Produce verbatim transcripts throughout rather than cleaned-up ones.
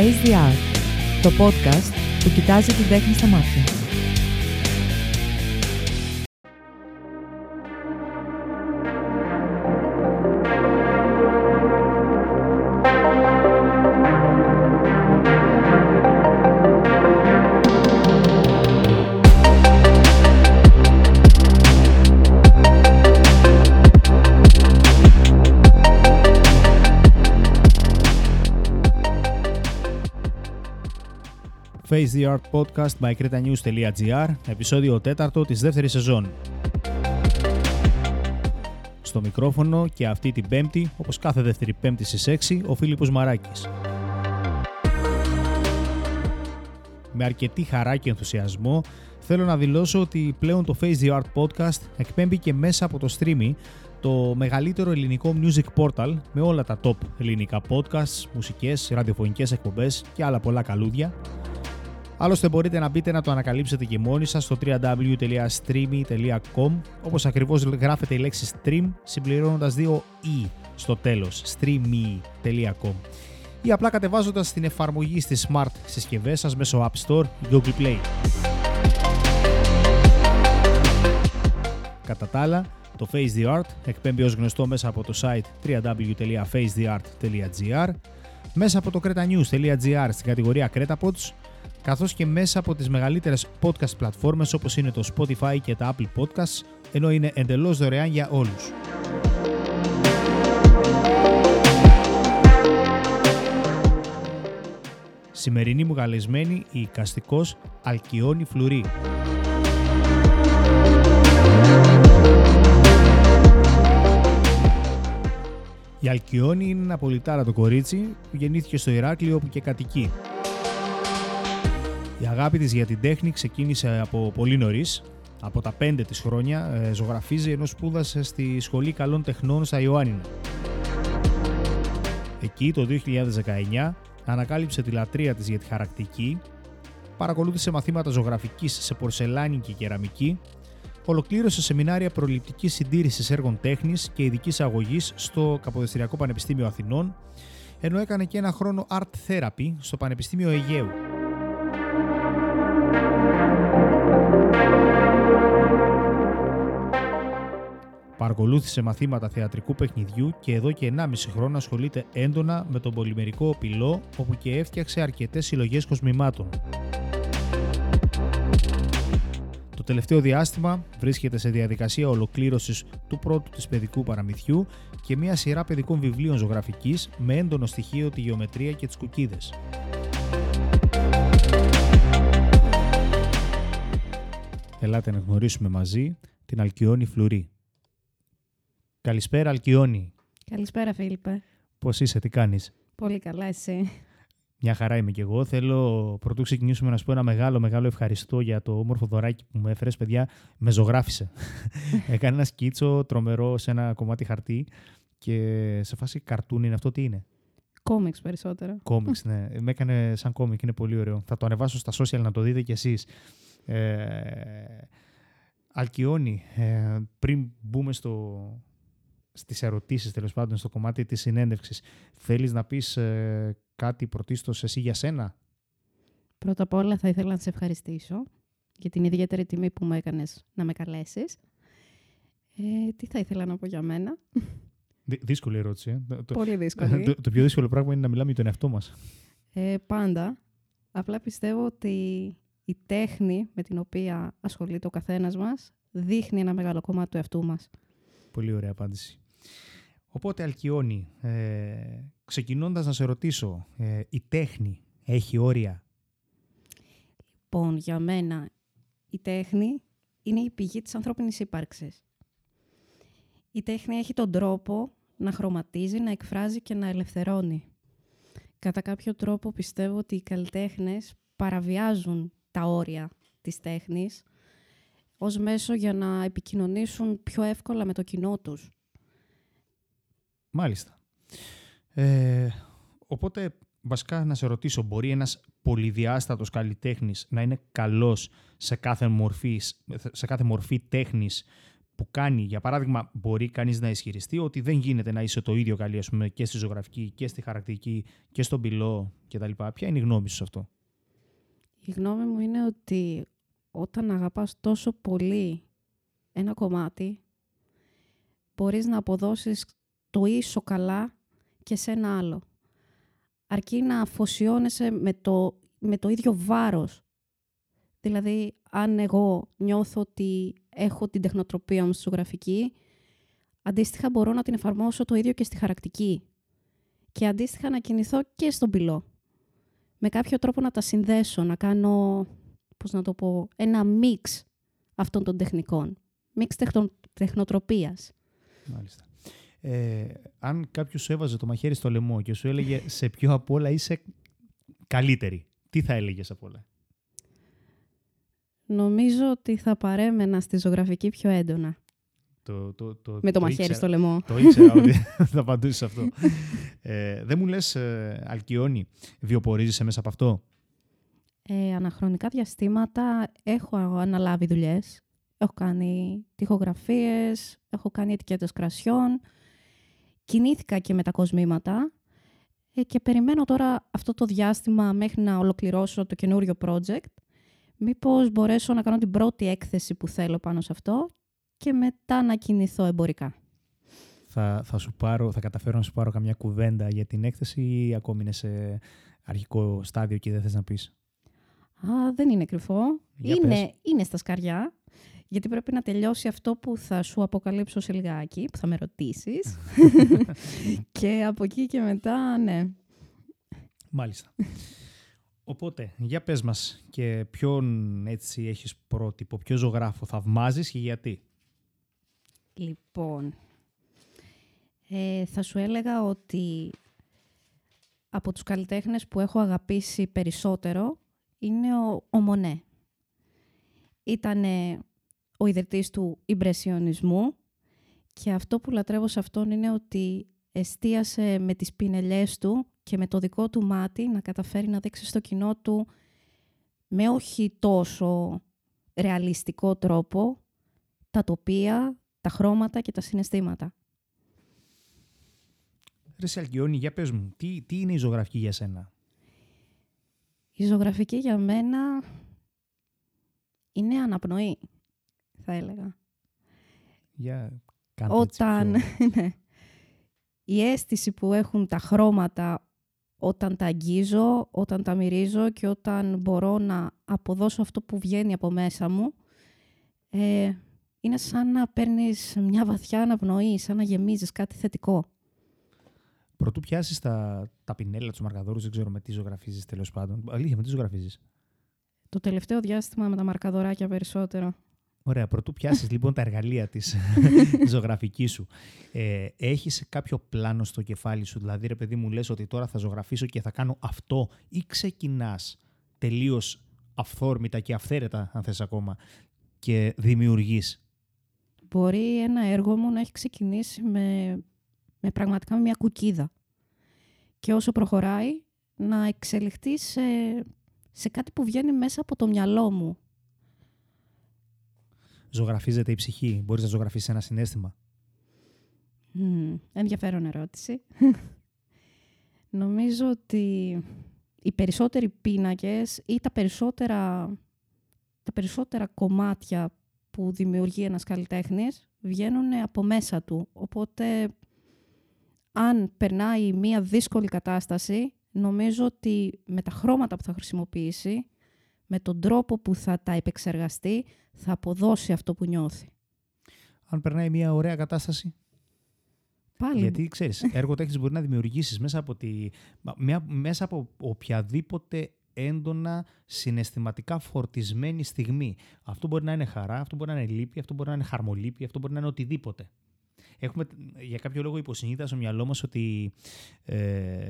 Face the Art, το podcast που κοιτάζει την τέχνη στα μάτια. Face the Art Podcast by Cretanews.gr, επεισόδιο τέταρτο της δεύτερης σεζόν. Στο μικρόφωνο και αυτή την Πέμπτη, όπως κάθε δεύτερη Πέμπτη στις έξι, ο Φίλιππος Μαράκης. Με αρκετή χαρά και ενθουσιασμό, θέλω να δηλώσω ότι πλέον το Face the Art Podcast εκπέμπει και μέσα από το Streamy, το μεγαλύτερο ελληνικό music portal με όλα τα top ελληνικά podcasts, μουσικές, ραδιοφωνικές εκπομπές και άλλα πολλά καλούδια. Άλλωστε μπορείτε να μπείτε να το ανακαλύψετε και μόνοι σας στο double-u double-u double-u τελεία streamy τελεία com, όπως ακριβώς γράφεται η λέξη stream συμπληρώνοντας δύο e στο τέλος, streamy τελεία com, ή απλά κατεβάζοντας την εφαρμογή στις smart συσκευές σας μέσω App Store ή Google Play. Κατά τα άλλα, το Face the Art εκπέμπει ως γνωστό μέσα από το site double-u double-u double-u τελεία face the art τελεία gr, μέσα από το cretanews τελεία gr στην κατηγορία CretaPods, καθώς και μέσα από τις μεγαλύτερες podcast πλατφόρμες όπως είναι το Spotify και τα Apple Podcasts, ενώ είναι εντελώς δωρεάν για όλους. Σημερινή μου καλεσμένη η εικαστικός Αλκυόνη Φλουρή. Η Αλκυόνη είναι ένα πολιτάρα το κορίτσι που γεννήθηκε στο Ηράκλειο όπου και κατοικεί. Η αγάπη της για την τέχνη ξεκίνησε από πολύ νωρίς, από τα πέντε της χρόνια ζωγραφίζει ενώ σπούδασε στη Σχολή Καλών Τεχνών στα Ιωάννινα. Εκεί το δύο χιλιάδες δεκαεννιά ανακάλυψε τη λατρεία της για τη χαρακτική, παρακολούθησε μαθήματα ζωγραφικής σε πορσελάνη και κεραμική, ολοκλήρωσε σεμινάρια προληπτικής συντήρησης έργων τέχνης και ειδικής αγωγής στο Καποδιστριακό Πανεπιστήμιο Αθηνών, ενώ έκανε και ένα χρόνο Art Therapy στο Πανεπιστήμιο Αιγαίου. Παρακολούθησε μαθήματα θεατρικού παιχνιδιού και εδώ και ενάμιση χρόνο ασχολείται έντονα με τον πολυμερικό πυλό, όπου και έφτιαξε αρκετές συλλογές κοσμημάτων. Το τελευταίο διάστημα βρίσκεται σε διαδικασία ολοκλήρωσης του πρώτου της παιδικού παραμυθιού και μια σειρά παιδικών βιβλίων ζωγραφικής με έντονο στοιχείο τη γεωμετρία και τις κουκίδες. Ελάτε να γνωρίσουμε μαζί την Αλκυόνη Φλουρή. Καλησπέρα Αλκυόνη. Καλησπέρα Φίλιππε. Πώς είσαι, τι κάνεις? Πολύ καλά, εσύ? Μια χαρά είμαι και εγώ. Θέλω πρωτού ξεκινήσουμε να σου πω ένα μεγάλο μεγάλο ευχαριστώ για το όμορφο δωράκι που μου έφερες, παιδιά. Με ζωγράφησε. Έκανε ένα σκίτσο τρομερό σε ένα κομμάτι χαρτί και σε φάση καρτούν είναι αυτό, τι είναι? Κόμιξ περισσότερο. Κόμιξ, ναι. Με έκανε σαν κόμικ, είναι πολύ ωραίο. Θα το ανεβάσω στα social να το δείτε κι εσείς. Ε... Αλκυόνη, ε... πριν μπούμε στο... στις ερωτήσεις, τέλος πάντων, στο κομμάτι της συνέντευξης. Θέλεις να πεις ε, κάτι πρωτίστως εσύ για σένα? Πρώτα απ' όλα θα ήθελα να σε ευχαριστήσω για την ιδιαίτερη τιμή που μου έκανες να με καλέσεις. Ε, τι θα ήθελα να πω για μένα? Δυ- δύσκολη ερώτηση. Ε. Πολύ δύσκολη. το, το πιο δύσκολο πράγμα είναι να μιλάμε για τον εαυτό μας. Ε, πάντα. Απλά πιστεύω ότι η τέχνη με την οποία ασχολείται ο καθένας μας δείχνει ένα μεγάλο κομμάτι του εαυτού μας. Πολύ ωραία απάντηση. Οπότε, Αλκυόνη, ε, ξεκινώντας να σε ρωτήσω, ε, η τέχνη έχει όρια? Λοιπόν, για μένα η τέχνη είναι η πηγή της ανθρώπινης ύπαρξης. Η τέχνη έχει τον τρόπο να χρωματίζει, να εκφράζει και να ελευθερώνει. Κατά κάποιο τρόπο πιστεύω ότι οι καλλιτέχνες παραβιάζουν τα όρια της τέχνης ως μέσο για να επικοινωνήσουν πιο εύκολα με το κοινό τους. Μάλιστα. Ε, οπότε, βασικά να σε ρωτήσω, μπορεί ένας πολυδιάστατος καλλιτέχνης να είναι καλός σε κάθε μορφή, σε κάθε μορφή τέχνης που κάνει, για παράδειγμα, μπορεί κανείς να ισχυριστεί ότι δεν γίνεται να είσαι το ίδιο καλή, ας πούμε, και στη ζωγραφική και στη χαρακτηρική και στον πυλό κτλ. Ποια είναι η γνώμη σου σε αυτό? Η γνώμη μου είναι ότι όταν αγαπάς τόσο πολύ ένα κομμάτι, μπορείς να αποδώσεις το ίσο καλά και σε ένα άλλο. Αρκεί να αφοσιώνεσαι με το, με το ίδιο βάρος. Δηλαδή, αν εγώ νιώθω ότι έχω την τεχνοτροπία μου στη ζωγραφική, αντίστοιχα μπορώ να την εφαρμόσω το ίδιο και στη χαρακτική. Και αντίστοιχα να κινηθώ και στον πυλό. Με κάποιο τρόπο να τα συνδέσω, να κάνω, πώς να το πω, ένα μίξ αυτών των τεχνικών. Μίξ τεχνο, τεχνοτροπίας. Μάλιστα. Ε, αν κάποιος σου έβαζε το μαχαίρι στο λαιμό και σου έλεγε σε ποιο απ' όλα είσαι καλύτερη, τι θα έλεγες απ' όλα? Νομίζω ότι θα παρέμενα στη ζωγραφική πιο έντονα. Το, το, το, με το, το μαχαίρι ήξερα, στο λαιμό. Το ήξερα ότι θα απαντήσεις αυτό. Ε, δεν μου λες, ε, Αλκυόνη, βιοπορίζεσαι μέσα από αυτό? Ε, αναχρονικά διαστήματα έχω αναλάβει δουλειές. Έχω κάνει τοιχογραφίες, έχω κάνει ετικέτες κρασιών. Κινήθηκα και με τα κοσμήματα. Ε, και περιμένω τώρα αυτό το διάστημα μέχρι να ολοκληρώσω το καινούριο project. Μήπως μπορέσω να κάνω την πρώτη έκθεση που θέλω πάνω σε αυτό και μετά να κινηθώ εμπορικά. Θα, θα, σου πάρω, θα καταφέρω να σου πάρω καμιά κουβέντα για την έκθεση ή ακόμη είναι σε αρχικό στάδιο και δεν θες να πεις? Α, δεν είναι κρυφό. Είναι, είναι στα σκαριά, γιατί πρέπει να τελειώσει αυτό που θα σου αποκαλύψω σε λιγάκι, που θα με ρωτήσεις. Και από εκεί και μετά, ναι. Μάλιστα. Οπότε, για πες μας, και ποιον έτσι έχεις πρότυπο, ποιο ζωγράφο θαυμάζεις και γιατί? Λοιπόν, ε, θα σου έλεγα ότι από τους καλλιτέχνες που έχω αγαπήσει περισσότερο είναι ο, ο Μονέ. Ήταν ο ιδρυτής του Ιμπρεσιονισμού και αυτό που λατρεύω σε αυτόν είναι ότι εστίασε με τις πινελιές του και με το δικό του μάτι να καταφέρει να δείξει στο κοινό του με όχι τόσο ρεαλιστικό τρόπο τα τοπία, τα χρώματα και τα συναισθήματα. Ρε Αλκυόνη, για πες μου, τι, τι είναι η ζωγραφική για σένα? Η ζωγραφική για μένα είναι αναπνοή, θα έλεγα. Για κάντε Όταν... έτσι πιο... Η αίσθηση που έχουν τα χρώματα όταν τα αγγίζω, όταν τα μυρίζω και όταν μπορώ να αποδώσω αυτό που βγαίνει από μέσα μου, ε, είναι σαν να παίρνεις μια βαθιά αναπνοή, σαν να γεμίζεις κάτι θετικό. Προτού πιάσεις τα, τα πινέλα, τους μαρκαδόρους, δεν ξέρω με τι ζωγραφίζεις τέλος πάντων. Αλήθεια, με τι ζωγραφίζεις? Το τελευταίο διάστημα με τα μαρκαδοράκια περισσότερο. Ωραία, προτού πιάσεις λοιπόν τα εργαλεία της ζωγραφικής σου. Ε, έχεις κάποιο πλάνο στο κεφάλι σου? Δηλαδή, ρε παιδί μου, λες ότι τώρα θα ζωγραφίσω και θα κάνω αυτό, ή ξεκινάς τελείως αυθόρμητα και αυθαίρετα, αν θες ακόμα, και δημιουργείς? Μπορεί ένα έργο μου να έχει ξεκινήσει με, με πραγματικά μια κουκίδα. Και όσο προχωράει, να εξελιχθεί σε, σε κάτι που βγαίνει μέσα από το μυαλό μου. Ζωγραφίζεται η ψυχή? Μπορείς να ζωγραφίσεις ένα συναίσθημα? Mm, ενδιαφέρον ερώτηση. Νομίζω ότι οι περισσότεροι πίνακες ή τα περισσότερα, τα περισσότερα κομμάτια που δημιουργεί ένας καλλιτέχνης βγαίνουν από μέσα του. Οπότε, αν περνάει μία δύσκολη κατάσταση, νομίζω ότι με τα χρώματα που θα χρησιμοποιήσει, με τον τρόπο που θα τα επεξεργαστεί, θα αποδώσει αυτό που νιώθει. Αν περνάει μια ωραία κατάσταση. Πάλι. Γιατί ξέρεις, έργο τέχνης μπορεί να δημιουργήσεις μέσα από, τη, μια, μέσα από οποιαδήποτε έντονα συναισθηματικά φορτισμένη στιγμή. Αυτό μπορεί να είναι χαρά, αυτό μπορεί να είναι λύπη, αυτό μπορεί να είναι χαρμολύπη, αυτό μπορεί να είναι οτιδήποτε. Έχουμε για κάποιο λόγο υποσυνείδητα στο μυαλό μας ότι... Ε,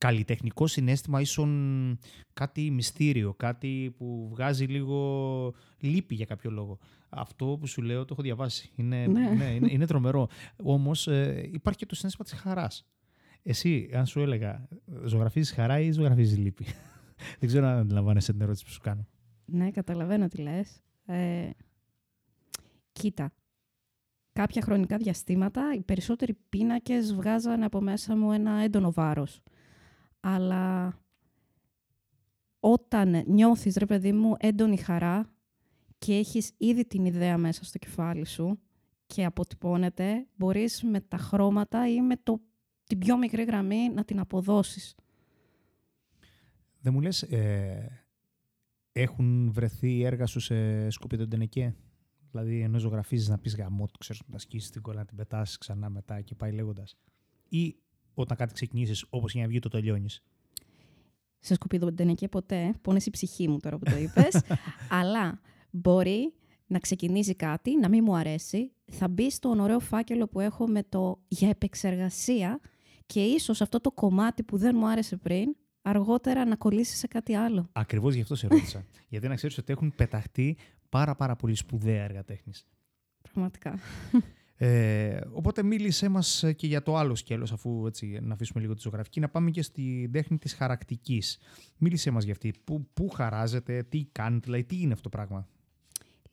καλλιτεχνικό συναίσθημα ίσον κάτι μυστήριο, κάτι που βγάζει λίγο λύπη για κάποιο λόγο. Αυτό που σου λέω το έχω διαβάσει. Είναι, ναι. Ναι, είναι, είναι τρομερό. Όμως ε, υπάρχει και το συναίσθημα της χαράς. Εσύ, αν σου έλεγα, ζωγραφίζεις χαρά ή ζωγραφίζεις λύπη? Δεν ξέρω αν αντιλαμβάνεσαι την ερώτηση που σου κάνω. Ναι, καταλαβαίνω τι λες. Ε, κοίτα, κάποια χρονικά διαστήματα οι περισσότεροι πίνακες βγάζανε από μέσα μου ένα έντονο βάρος. Αλλά όταν νιώθεις, ρε παιδί μου, έντονη χαρά και έχεις ήδη την ιδέα μέσα στο κεφάλι σου και αποτυπώνεται, μπορείς με τα χρώματα ή με το, την πιο μικρή γραμμή να την αποδώσεις. Δεν μου λες, ε, έχουν βρεθεί έργα σου σε σκουπιδοντενεκέ? Δηλαδή, ενώ ζωγραφίζεις να πεις γαμό, το ξέρεις, να τα σκίσεις την κόλλα, να την πετάσεις ξανά μετά και πάει λέγοντας. Ή όταν κάτι ξεκινήσεις, όπως για να βγει, το τελειώνεις. Σε σκουπιδοντενεκέ ποτέ. Πόνες η ψυχή μου τώρα που το είπες. Αλλά μπορεί να ξεκινήσει κάτι, να μην μου αρέσει. Θα μπει στον ωραίο φάκελο που έχω με το για επεξεργασία και ίσως αυτό το κομμάτι που δεν μου άρεσε πριν, αργότερα να κολλήσει σε κάτι άλλο. Ακριβώς γι' αυτό σε ρώτησα. Γιατί να ξέρεις ότι έχουν πεταχτεί πάρα πάρα πολύ σπουδαία έργα τέχνης. Πραγματικά. Ε, οπότε μίλησέ μας και για το άλλο σκέλος, αφού έτσι, να αφήσουμε λίγο τη ζωγραφική, να πάμε και στην τέχνη της χαρακτικής. Μίλησέ μας για αυτή. Πού, πού χαράζεται, τι κάνει, δηλαδή τι είναι αυτό το πράγμα?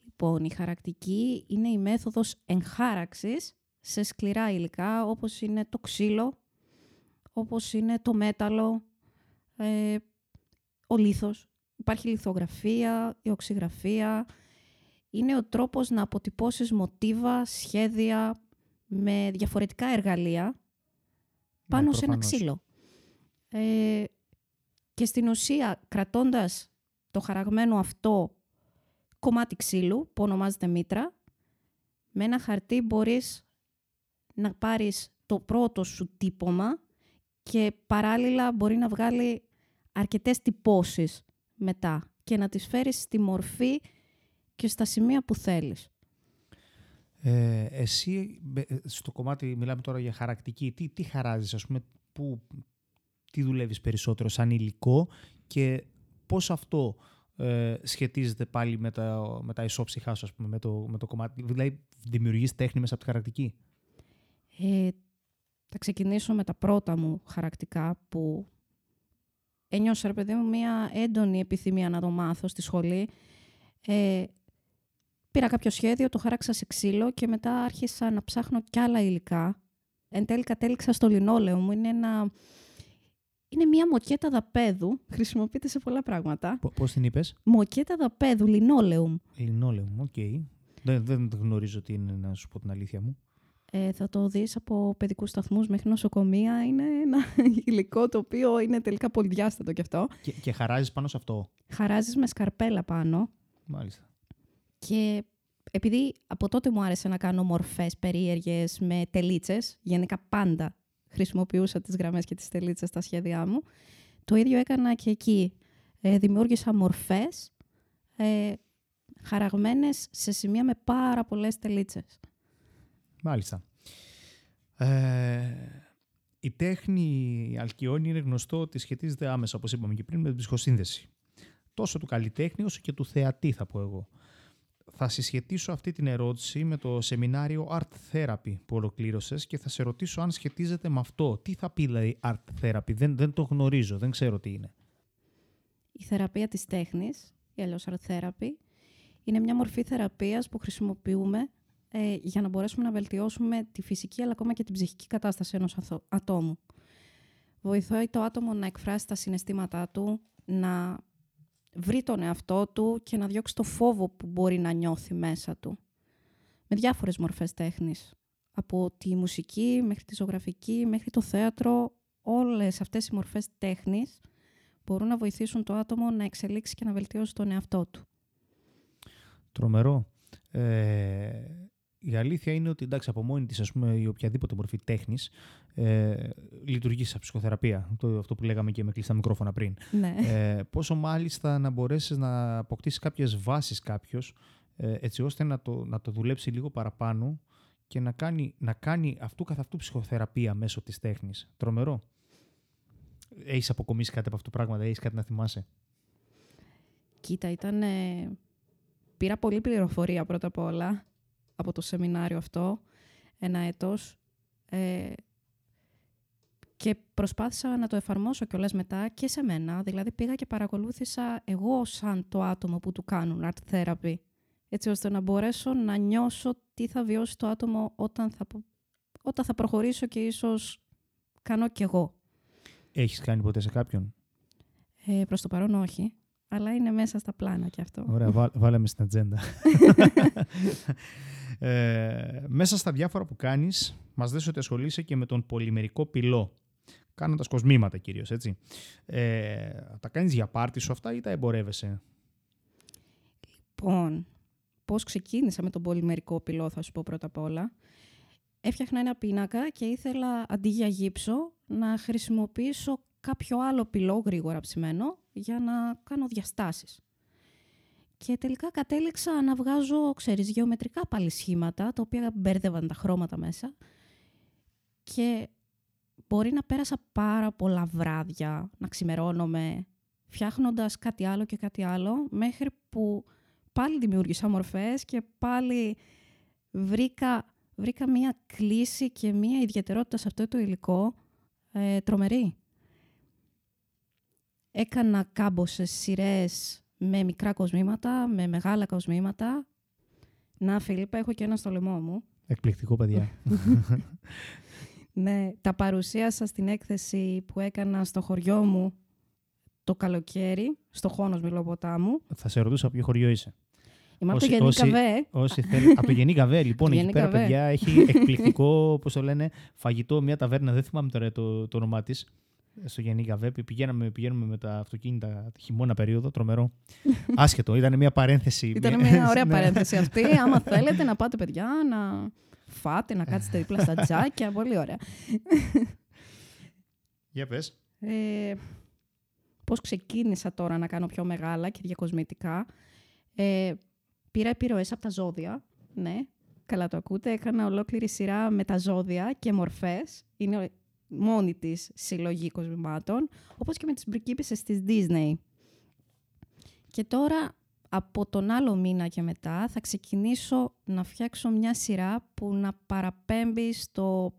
Λοιπόν, η χαρακτική είναι η μέθοδος εγχάραξης σε σκληρά υλικά, όπως είναι το ξύλο, όπως είναι το μέταλλο, ε, ο λίθος. Υπάρχει η λιθογραφία, η οξυγραφία. Είναι ο τρόπος να αποτυπώσεις μοτίβα, σχέδια με διαφορετικά εργαλεία πάνω ναι, σε ένα ξύλο. Ε, και στην ουσία, κρατώντας το χαραγμένο αυτό κομμάτι ξύλου, που ονομάζεται μήτρα, με ένα χαρτί μπορείς να πάρεις το πρώτο σου τύπωμα και παράλληλα μπορεί να βγάλει αρκετές τυπώσεις μετά και να τις φέρεις στη μορφή και στα σημεία που θέλεις. Ε, εσύ, στο κομμάτι, μιλάμε τώρα για χαρακτική, τι, τι χαράζεις, ας πούμε, που, τι δουλεύεις περισσότερο σαν υλικό και πώς αυτό ε, σχετίζεται πάλι με τα, με τα ισόψυχά σου, ας πούμε, με το, με το κομμάτι, δηλαδή δημιουργείς τέχνη μέσα από τη χαρακτική? Ε, θα ξεκινήσω με τα πρώτα μου χαρακτικά που ένιωσα, ρε παιδί μου, μια έντονη επιθυμία να το μάθω στη σχολή. Ε, πήρα κάποιο σχέδιο, το χάραξα σε ξύλο και μετά άρχισα να ψάχνω κι άλλα υλικά. Εν τέλει κατέληξα στο λινόλεο μου. Είναι, ένα... είναι μια μοκέτα δαπέδου. Χρησιμοποιείται σε πολλά πράγματα. Πώς την είπες? Μοκέτα δαπέδου, λινόλεουμ. Λινόλεουμ, οκ. Okay. Δεν, δεν γνωρίζω τι είναι, να σου πω την αλήθεια μου. Ε, θα το δεις από παιδικούς σταθμούς μέχρι νοσοκομεία. Είναι ένα υλικό το οποίο είναι τελικά πολυδιάστατο κι αυτό. Και, και χαράζεις πάνω σε αυτό? Χαράζεις με σκαρπέλα πάνω. Μάλιστα. Και επειδή από τότε μου άρεσε να κάνω μορφές περίεργες με τελίτσες, γενικά πάντα χρησιμοποιούσα τις γραμμές και τις τελίτσες στα σχέδιά μου, το ίδιο έκανα και εκεί. Ε, δημιούργησα μορφές ε, χαραγμένες σε σημεία με πάρα πολλές τελίτσες. Μάλιστα. Ε, η τέχνη Αλκυόνη είναι γνωστό ότι σχετίζεται άμεσα, όπως είπαμε και πριν, με την ψυχοσύνδεση. Τόσο του καλλιτέχνη όσο και του θεατή, θα πω εγώ. Θα συσχετίσω αυτή την ερώτηση με το σεμινάριο Art Therapy που ολοκλήρωσες και θα σε ρωτήσω αν σχετίζεται με αυτό. Τι θα πει δηλαδή Art Therapy? Δεν, δεν το γνωρίζω, δεν ξέρω τι είναι. Η θεραπεία της τέχνης, ή αλλιώς Art Therapy, είναι μια μορφή θεραπείας που χρησιμοποιούμε ε, για να μπορέσουμε να βελτιώσουμε τη φυσική αλλά ακόμα και την ψυχική κατάσταση ενός αθο- ατόμου. Βοηθάει το άτομο να εκφράσει τα συναισθήματά του, να βρει τον εαυτό του και να διώξει το φόβο που μπορεί να νιώθει μέσα του. Με διάφορες μορφές τέχνης. Από τη μουσική μέχρι τη ζωγραφική, μέχρι το θέατρο, όλες αυτές οι μορφές τέχνης μπορούν να βοηθήσουν το άτομο να εξελίξει και να βελτιώσει τον εαυτό του. Τρομερό. Ε, η αλήθεια είναι ότι εντάξει, από μόνη της, ας πούμε, η οποιαδήποτε μορφή τέχνης ε, λειτουργεί σαν ψυχοθεραπεία. Το, αυτό που λέγαμε και με κλειστά μικρόφωνα πριν. Ναι. Ε, πόσο μάλιστα να μπορέσεις να αποκτήσεις κάποιες βάσεις κάποιος, ε, έτσι ώστε να το, να το δουλέψει λίγο παραπάνω και να κάνει, να κάνει αυτού καθ' αυτού ψυχοθεραπεία μέσω της τέχνης. Τρομερό. Έχεις αποκομίσει κάτι από αυτό το πράγμα, έχεις κάτι να θυμάσαι? Κοίτα, ήταν. Ε, πήρα πολλή πληροφορία πρώτα απ' όλα από το σεμινάριο αυτό, ένα έτος, ε, και προσπάθησα να το εφαρμόσω κιόλας μετά και σε μένα. Δηλαδή πήγα και παρακολούθησα εγώ σαν το άτομο που του κάνουν art therapy. έτσι ώστε να μπορέσω να νιώσω τι θα βιώσει το άτομο όταν θα, όταν θα προχωρήσω και ίσως κάνω κι εγώ. Έχεις κάνει ποτέ σε κάποιον? Ε, προς το παρόν όχι, αλλά είναι μέσα στα πλάνα κι αυτό. Ωραία, βά, βάλαμε στην ατζέντα. ε, μέσα στα διάφορα που κάνεις, μας δες ότι ασχολείσαι και με τον πολυμερικό πυλό. Κάνοντας κοσμήματα κυρίως, έτσι. Ε, τα κάνεις για πάρτι σου αυτά ή τα εμπορεύεσαι? Λοιπόν, πώς ξεκίνησα με τον πολυμερικό πυλό, θα σου πω πρώτα απ' όλα. Έφτιαχνα ένα πίνακα και ήθελα αντί για γύψο να χρησιμοποιήσω κάποιο άλλο πυλό γρήγορα ψημένο για να κάνω διαστάσεις. Και τελικά κατέληξα να βγάζω, ξέρεις, γεωμετρικά πάλι σχήματα, τα οποία μπέρδευαν τα χρώματα μέσα. Και μπορεί να πέρασα πάρα πολλά βράδια, να ξημερώνομαι, φτιάχνοντας κάτι άλλο και κάτι άλλο, μέχρι που πάλι δημιούργησα μορφές και πάλι βρήκα, βρήκα μία κλίση και μία ιδιαιτερότητα σε αυτό το υλικό ε, τρομερή. Έκανα κάμποσες σειρές με μικρά κοσμήματα, με μεγάλα κοσμήματα. Να, Φίλιππα, έχω και ένα στο λαιμό μου. Εκπληκτικό, παιδιά. Ναι, τα παρουσίασα στην έκθεση που έκανα στο χωριό μου το καλοκαίρι, στο Χώνος Μυλοποτάμου. Θα σε ρωτούσα ποιο χωριό είσαι. Είμαι από το Γενή Καβέ. Όσοι θέλει, από το Γενή Καβέ, λοιπόν, εκεί πέρα, παιδιά, έχει εκπληκτικό, όπως το λένε, φαγητό, μια ταβέρνα, δεν θυμάμαι τώρα το, το όνομά της, στο Γενή Καβέ. Πηγαίναμε, πηγαίνουμε με τα αυτοκίνητα χειμώνα περίοδο, τρομερό. Άσχετο, ήταν μια παρένθεση. Ήταν μια ωραία παρένθεση αυτή. Άμα θέλετε να πάτε, παιδιά, να... φάτε, να κάτσετε δίπλα στα τζάκια. Πολύ ωραία. Για πες. Ε, πώς ξεκίνησα τώρα να κάνω πιο μεγάλα και διακοσμητικά. Ε, πήρα επιρροές από τα ζώδια. Ναι, καλά το ακούτε. Έκανα ολόκληρη σειρά με τα ζώδια και μορφές. Είναι μόνη της συλλογή κοσμημάτων. Όπως και με τις πριγκίπισσες της Disney. Και τώρα... από τον άλλο μήνα και μετά θα ξεκινήσω να φτιάξω μια σειρά που να παραπέμπει στο,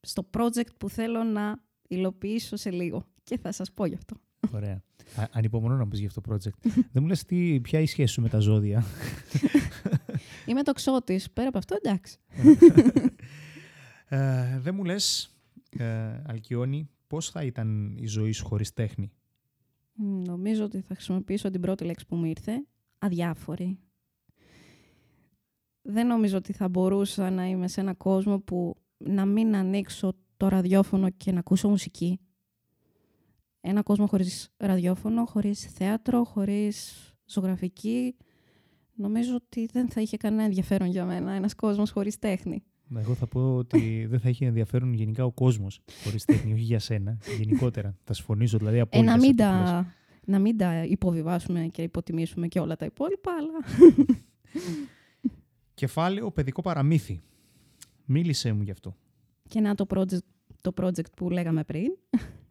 στο project που θέλω να υλοποιήσω σε λίγο. Και θα σας πω γι' αυτό. Ωραία. Α, ανυπομονώ να μου πεις γι' αυτό project. Δεν μου λες τι, ποια η σχέση σου με τα ζώδια? Είμαι τοξότης. Πέρα από αυτό, εντάξει. ε, δεν μου λες, ε, Αλκυόνη, πώς θα ήταν η ζωή σου χωρίς τέχνη? Νομίζω ότι θα χρησιμοποιήσω την πρώτη λέξη που μου ήρθε, αδιάφορη. Δεν νομίζω ότι θα μπορούσα να είμαι σε ένα κόσμο που να μην ανοίξω το ραδιόφωνο και να ακούσω μουσική. Ένα κόσμο χωρίς ραδιόφωνο, χωρίς θέατρο, χωρίς ζωγραφική. Νομίζω ότι δεν θα είχε κανένα ενδιαφέρον για μένα, ένας κόσμος χωρίς τέχνη. Εγώ θα πω ότι δεν θα έχει ενδιαφέρον γενικά ο κόσμος χωρίς τέχνη, όχι για σένα, γενικότερα. Θα συμφωνήσω δηλαδή απόλυτα. Ε, να, μην τα, να μην τα υποβιβάσουμε και υποτιμήσουμε και όλα τα υπόλοιπα, αλλά... Κεφάλαιο παιδικό παραμύθι. Μίλησέ μου γι' αυτό. Και να το project, το project που λέγαμε πριν.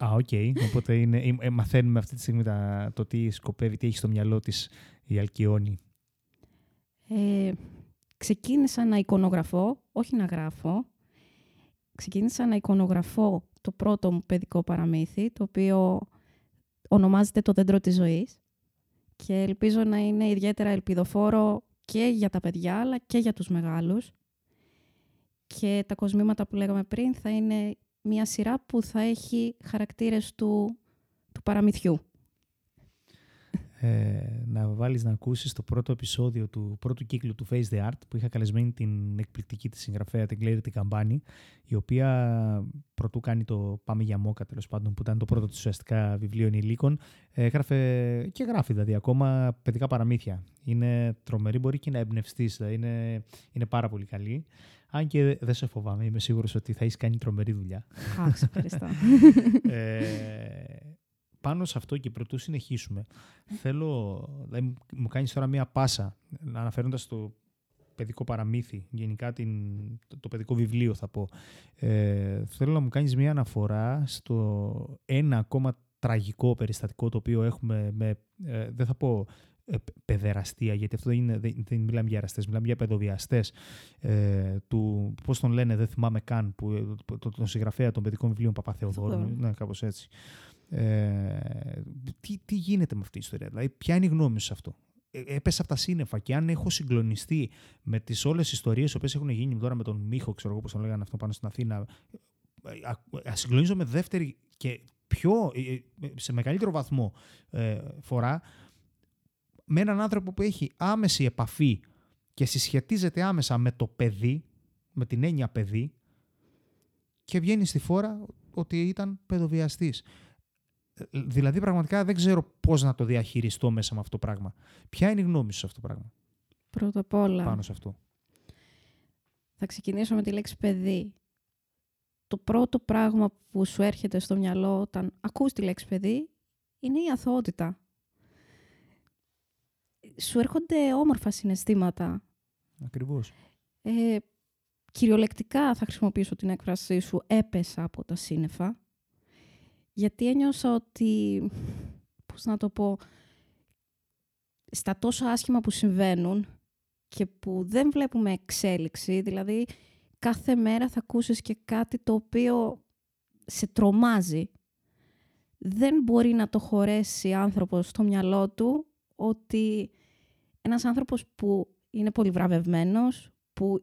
Α, οκ. Okay. Οπότε είναι, ε, μαθαίνουμε αυτή τη στιγμή τα, το τι σκοπεύει, τι έχει στο μυαλό της η Αλκυόνη. Ε... Ξεκίνησα να εικονογραφώ, όχι να γράφω. Ξεκίνησα να εικονογραφώ το πρώτο μου παιδικό παραμύθι, το οποίο ονομάζεται το Δέντρο της Ζωής και ελπίζω να είναι ιδιαίτερα ελπιδοφόρο και για τα παιδιά, αλλά και για τους μεγάλους. Και τα κοσμήματα που λέγαμε πριν θα είναι μια σειρά που θα έχει χαρακτήρες του, του παραμυθιού. Ε, να βάλεις να ακούσεις το πρώτο επεισόδιο του πρώτου κύκλου του Face the Art που είχα καλεσμένη την εκπληκτική της συγγραφέα, την Κλέρι Καμπάνη, η οποία πρωτού κάνει το Πάμε για Μόκα, τέλος πάντων, που ήταν το πρώτο της ουσιαστικά βιβλίο ενηλίκων, έγραφε και γράφει δηλαδή ακόμα παιδικά παραμύθια. Είναι τρομερή, μπορεί και να εμπνευστείς, δηλαδή, είναι, είναι πάρα πολύ καλή. Αν και δεν σε φοβάμαι, είμαι σίγουρος ότι θα έχεις κάνει τρομερή δουλειά. Αχ, σε ευχαριστώ. Πάνω σε αυτό και πρωτού συνεχίσουμε, θέλω, δηλαδή, μου κάνεις τώρα μία πάσα, αναφέροντας το παιδικό παραμύθι, γενικά την, το παιδικό βιβλίο θα πω. Ε, θέλω να μου κάνεις μία αναφορά στο ένα ακόμα τραγικό περιστατικό το οποίο έχουμε με, ε, δεν θα πω ε, παιδεραστία, γιατί αυτό δεν, είναι, δεν, δεν μιλάμε για εραστές, μιλάμε για παιδοβιαστές, ε, του, πώς τον λένε, δεν θυμάμαι καν, που, το, το, τον συγγραφέα των παιδικών βιβλίων Παπαθεοδόρου, ναι, κάπως έτσι. Ε, τι, τι γίνεται με αυτή η ιστορία, δηλαδή ποια είναι η γνώμη σου σε αυτό? έπεσα από τα σύννεφα και αν έχω συγκλονιστεί με τις όλες τις ιστορίες που έχουν γίνει τώρα με τον Μίχο, ξέρω εγώ πώς τον λέγανε αυτό πάνω στην Αθήνα, συγκλονίζομαι δεύτερη και πιο, σε μεγαλύτερο βαθμό ε, φορά με έναν άνθρωπο που έχει άμεση επαφή και συσχετίζεται άμεσα με το παιδί, με την έννοια παιδί, και βγαίνει στη φόρα ότι ήταν παιδοβιαστής. Δηλαδή, πραγματικά δεν ξέρω πώς να το διαχειριστώ μέσα με αυτό το πράγμα. Ποια είναι η γνώμη σου σε αυτό το πράγμα? Πρώτα απ' όλα, πάνω σε αυτό, θα ξεκινήσω με τη λέξη παιδί. Το πρώτο πράγμα που σου έρχεται στο μυαλό όταν ακούς τη λέξη παιδί είναι η αθωότητα. Σου έρχονται όμορφα συναισθήματα. Ακριβώς. Ε, κυριολεκτικά θα χρησιμοποιήσω την έκφρασή σου, έπεσα από τα σύννεφα. Γιατί ένιωσα ότι, πώς να το πω, στα τόσα άσχημα που συμβαίνουν και που δεν βλέπουμε εξέλιξη, δηλαδή κάθε μέρα θα ακούσεις και κάτι το οποίο σε τρομάζει. Δεν μπορεί να το χωρέσει άνθρωπος στο μυαλό του ότι ένας άνθρωπος που είναι πολύ βραβευμένος, που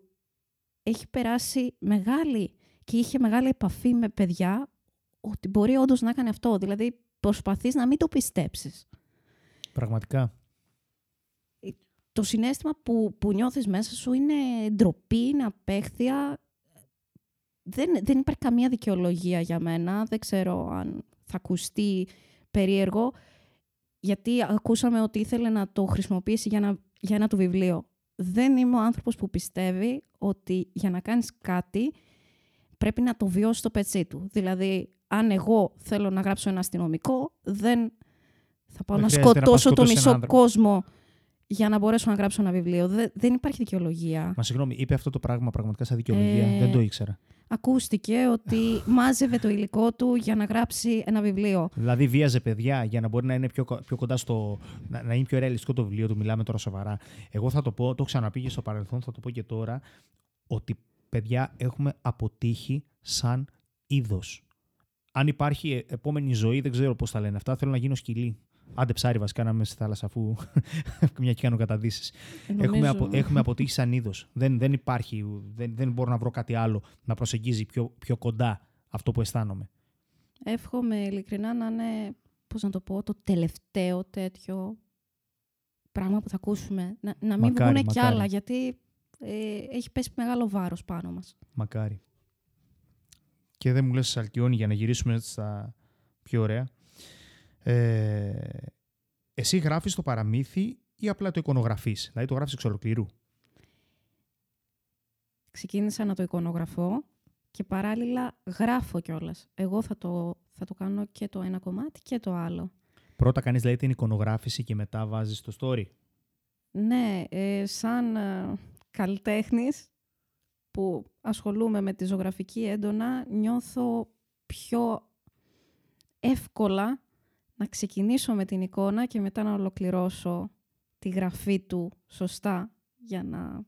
έχει περάσει μεγάλη και είχε μεγάλη επαφή με παιδιά, ότι μπορεί όντως να κάνει αυτό. Δηλαδή, προσπαθείς να μην το πιστέψεις. Πραγματικά. Το συναίσθημα που, που νιώθεις μέσα σου είναι ντροπή, είναι απέχθεια. Δεν, δεν υπάρχει καμία δικαιολογία για μένα. Δεν ξέρω αν θα ακουστεί περίεργο. Γιατί ακούσαμε ότι ήθελε να το χρησιμοποιήσει για ένα, για ένα του βιβλίο. Δεν είμαι ο άνθρωπος που πιστεύει ότι για να κάνεις κάτι πρέπει να το βιώσει στο πετσί του. Δηλαδή, αν εγώ θέλω να γράψω ένα αστυνομικό, δεν θα πάω δεν να σκοτώσω να το μισό κόσμο για να μπορέσω να γράψω ένα βιβλίο. Δε, δεν υπάρχει δικαιολογία. Μα συγγνώμη, είπε αυτό το πράγμα πραγματικά σαν δικαιολογία. Ε, δεν το ήξερα. Ακούστηκε ότι μάζευε το υλικό του για να γράψει ένα βιβλίο. Δηλαδή, βίαζε παιδιά για να μπορεί να είναι πιο, πιο κοντά στο. Να, να είναι πιο ρεαλιστικό το βιβλίο του. Μιλάμε τώρα σοβαρά. Εγώ θα το πω, το έχω ξαναπεί και στο παρελθόν, θα το πω και τώρα, ότι παιδιά έχουμε αποτύχει σαν είδος. Αν υπάρχει επόμενη ζωή, δεν ξέρω πώς τα λένε αυτά, θέλω να γίνω σκυλί. Άντε ψάρι βασικά να είμαι στη θάλασσα αφού μια και κάνω καταδύσεις. Έχουμε, απο, έχουμε αποτύχει σαν είδος. Δεν, δεν υπάρχει, δεν, δεν μπορώ να βρω κάτι άλλο να προσεγγίζει πιο, πιο κοντά αυτό που αισθάνομαι. Εύχομαι ειλικρινά να είναι, πώς να το πω, το τελευταίο τέτοιο πράγμα που θα ακούσουμε. Να, να μην βγουν κι άλλα, γιατί ε, έχει πέσει μεγάλο βάρος πάνω μας. Μακάρι. Και δεν μου λες Αλκυόνη για να γυρίσουμε στα πιο ωραία. Ε, εσύ γράφεις το παραμύθι ή απλά το εικονογραφείς? Δηλαδή το γράφεις εξ ολοκλήρου? Ξεκίνησα να το εικονογραφώ και παράλληλα γράφω κιόλας. Εγώ θα το, θα το κάνω και το ένα κομμάτι και το άλλο. Πρώτα κάνεις δηλαδή την εικονογράφηση και μετά βάζεις το story? Ναι, ε, σαν ε, καλλιτέχνης που ασχολούμαι με τη ζωγραφική έντονα, νιώθω πιο εύκολα να ξεκινήσω με την εικόνα και μετά να ολοκληρώσω τη γραφή του σωστά για να, να,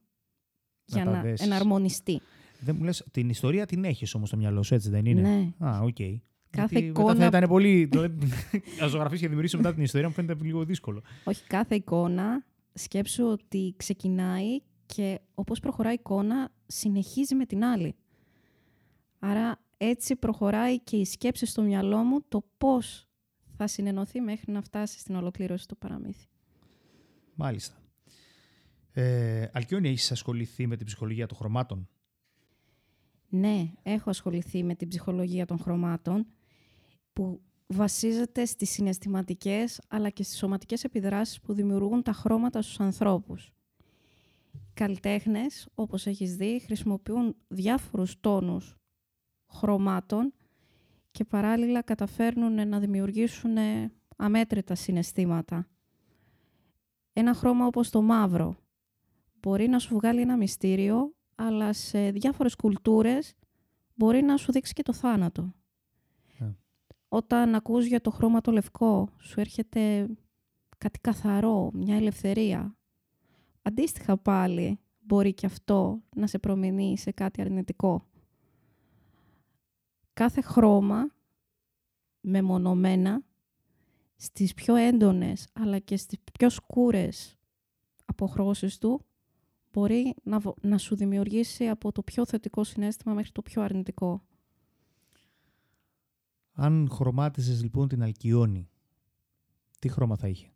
για να εναρμονιστεί. Δεν μου λες, την ιστορία την έχεις όμως στο μυαλό σου, έτσι δεν είναι? Ναι. Α, οκ. Okay. Κάθε Γιατί εικόνα... Μετά θα ήταν πολύ... να ζωγραφείς και δημιουργήσεις μετά την ιστορία, μου φαίνεται λίγο δύσκολο. Όχι, κάθε εικόνα σκέψου ότι ξεκινάει και όπως προχωράει η εικόνα συνεχίζει με την άλλη. Άρα έτσι προχωράει και η σκέψη στο μυαλό μου το πώς θα συνενωθεί μέχρι να φτάσει στην ολοκλήρωση του παραμύθι. Μάλιστα. Ε, Αλκυόνη, έχεις ασχοληθεί με την ψυχολογία των χρωμάτων? Ναι, έχω ασχοληθεί με την ψυχολογία των χρωμάτων που βασίζεται στις συναισθηματικές αλλά και στις σωματικές επιδράσεις που δημιουργούν τα χρώματα στους ανθρώπους. Καλλιτέχνες, όπως έχεις δει, χρησιμοποιούν διάφορους τόνους χρωμάτων και παράλληλα καταφέρνουν να δημιουργήσουν αμέτρητα συναισθήματα. Ένα χρώμα όπως το μαύρο μπορεί να σου βγάλει ένα μυστήριο, αλλά σε διάφορες κουλτούρες μπορεί να σου δείξει και το θάνατο. Yeah. Όταν ακούς για το χρώμα το λευκό, σου έρχεται κάτι καθαρό, μια ελευθερία. Αντίστοιχα πάλι μπορεί και αυτό να σε προμηνεί σε κάτι αρνητικό. Κάθε χρώμα μεμονωμένα στις πιο έντονες αλλά και στις πιο σκούρες αποχρώσεις του μπορεί να, να σου δημιουργήσει από το πιο θετικό συναίσθημα μέχρι το πιο αρνητικό. Αν χρωμάτισες λοιπόν την Αλκυόνη, τι χρώμα θα είχε?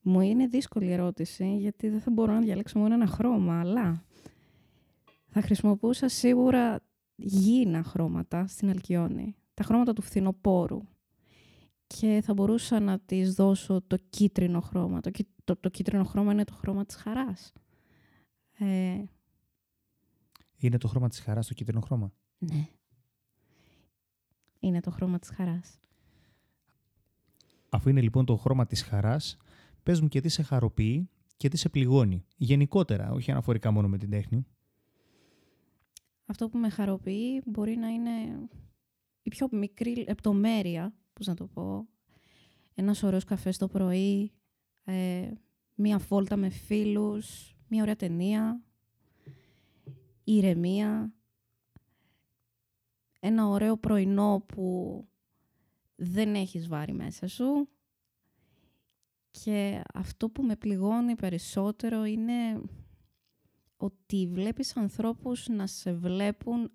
Μου είναι δύσκολη ερώτηση, γιατί δεν θα μπορώ να διαλέξω μόνο ένα χρώμα, αλλά θα χρησιμοποιούσα σίγουρα γήινα χρώματα στην Αλκυόνη, τα χρώματα του φθινοπόρου. Και θα μπορούσα να της δώσω το κίτρινο χρώμα. Το, το, το κίτρινο χρώμα είναι το χρώμα της χαράς. Ε... Είναι το χρώμα της χαράς το κίτρινο χρώμα? Ναι. Είναι το χρώμα της χαράς. Αφού είναι λοιπόν το χρώμα της χαράς, πες μου και τι σε χαροποιεί και τι σε πληγώνει. Γενικότερα, όχι αναφορικά μόνο με την τέχνη. Αυτό που με χαροποιεί μπορεί να είναι η πιο μικρή λεπτομέρεια, πώς να το πω, ένας ωραίος καφές το πρωί, ε, μία βόλτα με φίλους, μία ωραία ταινία, ηρεμία, ένα ωραίο πρωινό που δεν έχεις βάρη μέσα σου. Και αυτό που με πληγώνει περισσότερο είναι ότι βλέπεις ανθρώπους να σε βλέπουν,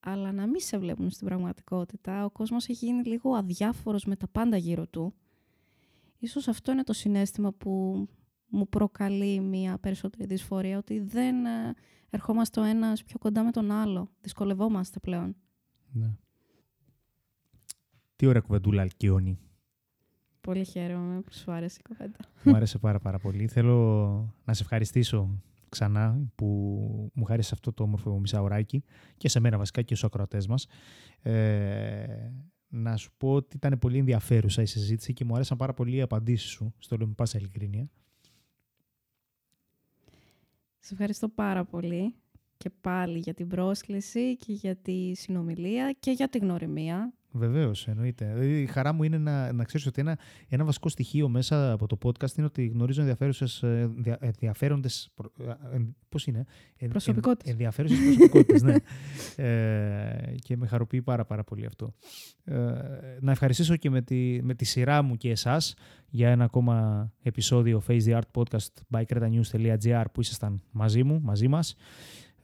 αλλά να μην σε βλέπουν στην πραγματικότητα. Ο κόσμος έχει γίνει λίγο αδιάφορος με τα πάντα γύρω του. Ίσως αυτό είναι το συναίσθημα που μου προκαλεί μια περισσότερη δυσφορία, ότι δεν ερχόμαστε ο ένας πιο κοντά με τον άλλο. Δυσκολευόμαστε πλέον. Ναι. Τι ωραία κουβεντούλα, Αλκυόνη. Πολύ χαίρομαι που σου άρεσε η κουβέντα. Μου άρεσε πάρα πάρα πολύ. Θέλω να σε ευχαριστήσω ξανά που μου χάρισε αυτό το όμορφο μισάωράκι και σε μένα βασικά και στους ακροατές μας. Ε, να σου πω ότι ήταν πολύ ενδιαφέρουσα η συζήτηση και μου άρεσαν πάρα πολύ οι απαντήσεις σου, στο λέω με πάσα ειλικρίνεια. Σε ευχαριστώ πάρα πολύ και πάλι για την πρόσκληση και για τη συνομιλία και για τη γνωριμία. Βεβαίως, εννοείται. Η χαρά μου είναι να, να ξέρεις ότι ένα, ένα βασικό στοιχείο μέσα από το podcast είναι ότι γνωρίζω ενδιαφέρουσες, ενδιαφέροντες, πώς είναι, προσωπικότητες. Ενδιαφέρουσες προσωπικότητες, ναι. Ε, και με χαροποιεί πάρα πάρα πολύ αυτό. Ε, να ευχαριστήσω και με τη, με τη σειρά μου και εσάς για ένα ακόμα επεισόδιο Face the Art Podcast by Cretanews.gr που ήσασταν μαζί μου, μαζί μας.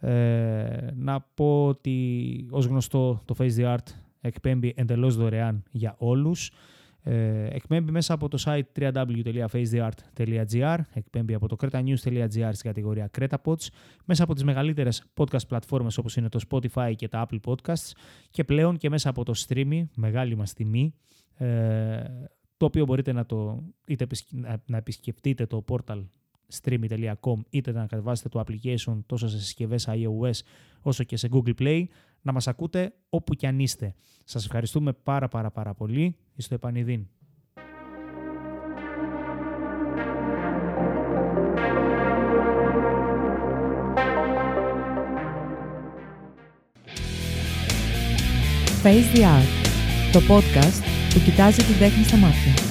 Ε, να πω ότι ως γνωστό το Face the Art εκπέμπει εντελώς δωρεάν για όλους. Ε, εκπέμπει μέσα από το site double-u double-u double-u τελεία face the art τελεία gr, εκπέμπει από το cretanews τελεία gr στην κατηγορία CretaPods, μέσα από τις μεγαλύτερες podcast πλατφόρμες όπως είναι το Spotify και τα Apple Podcasts και πλέον και μέσα από το Streamy, μεγάλη μας τιμή, ε, το οποίο μπορείτε να, το, είτε να επισκεφτείτε το πόρταλ streamy τελεία com είτε να κατεβάσετε το application τόσο σε συσκευές iOS όσο και σε Google Play, να μας ακούτε όπου κι αν είστε. Σας ευχαριστούμε πάρα πάρα πάρα πολύ. Εις το επανειδήν. Face the Art, το podcast που κοιτάζει την τέχνη στα μάτια.